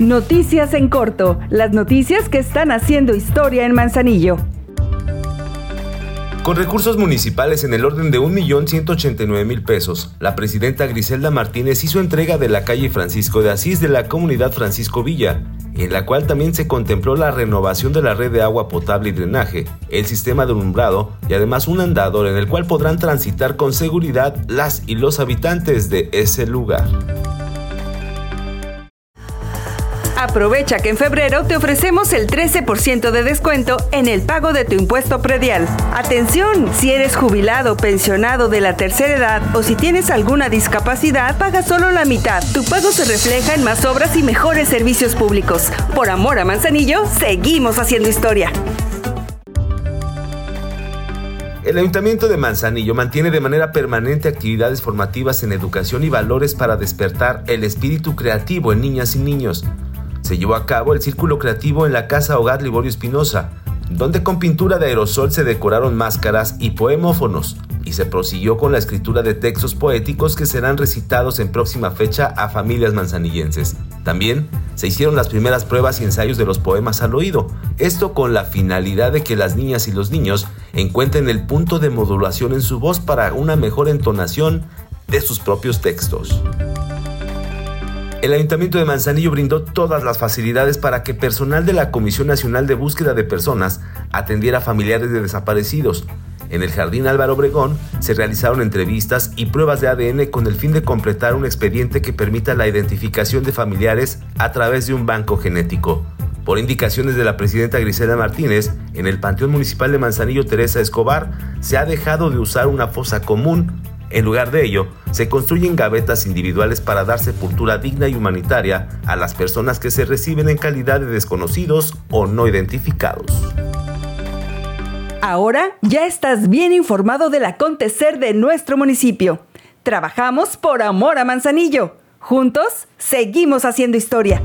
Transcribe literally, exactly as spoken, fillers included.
Noticias en corto, las noticias que están haciendo historia en Manzanillo. Con recursos municipales en el orden de un millón ciento ochenta y nueve mil pesos, la presidenta Griselda Martínez hizo entrega de la calle Francisco de Asís de la comunidad Francisco Villa, en la cual también se contempló la renovación de la red de agua potable y drenaje, el sistema de alumbrado y además un andador en el cual podrán transitar con seguridad las y los habitantes de ese lugar. Aprovecha que en febrero te ofrecemos el trece por ciento de descuento en el pago de tu impuesto predial. Atención, si eres jubilado, pensionado de la tercera edad o si tienes alguna discapacidad, paga solo la mitad. Tu pago se refleja en más obras y mejores servicios públicos. Por amor a Manzanillo, seguimos haciendo historia. El Ayuntamiento de Manzanillo mantiene de manera permanente actividades formativas en educación y valores para despertar el espíritu creativo en niñas y niños. Se llevó a cabo el círculo creativo en la Casa Hogar Liborio Espinosa, donde con pintura de aerosol se decoraron máscaras y poemófonos, y se prosiguió con la escritura de textos poéticos que serán recitados en próxima fecha a familias manzanillenses. También se hicieron las primeras pruebas y ensayos de los poemas al oído, esto con la finalidad de que las niñas y los niños encuentren el punto de modulación en su voz para una mejor entonación de sus propios textos. El Ayuntamiento de Manzanillo brindó todas las facilidades para que personal de la Comisión Nacional de Búsqueda de Personas atendiera a familiares de desaparecidos. En el Jardín Álvaro Obregón se realizaron entrevistas y pruebas de A D N con el fin de completar un expediente que permita la identificación de familiares a través de un banco genético. Por indicaciones de la presidenta Griselda Martínez, en el Panteón Municipal de Manzanillo Teresa Escobar se ha dejado de usar una fosa común. En lugar de ello, se construyen gavetas individuales para dar sepultura digna y humanitaria a las personas que se reciben en calidad de desconocidos o no identificados. Ahora ya estás bien informado del acontecer de nuestro municipio. Trabajamos por amor a Manzanillo. Juntos, seguimos haciendo historia.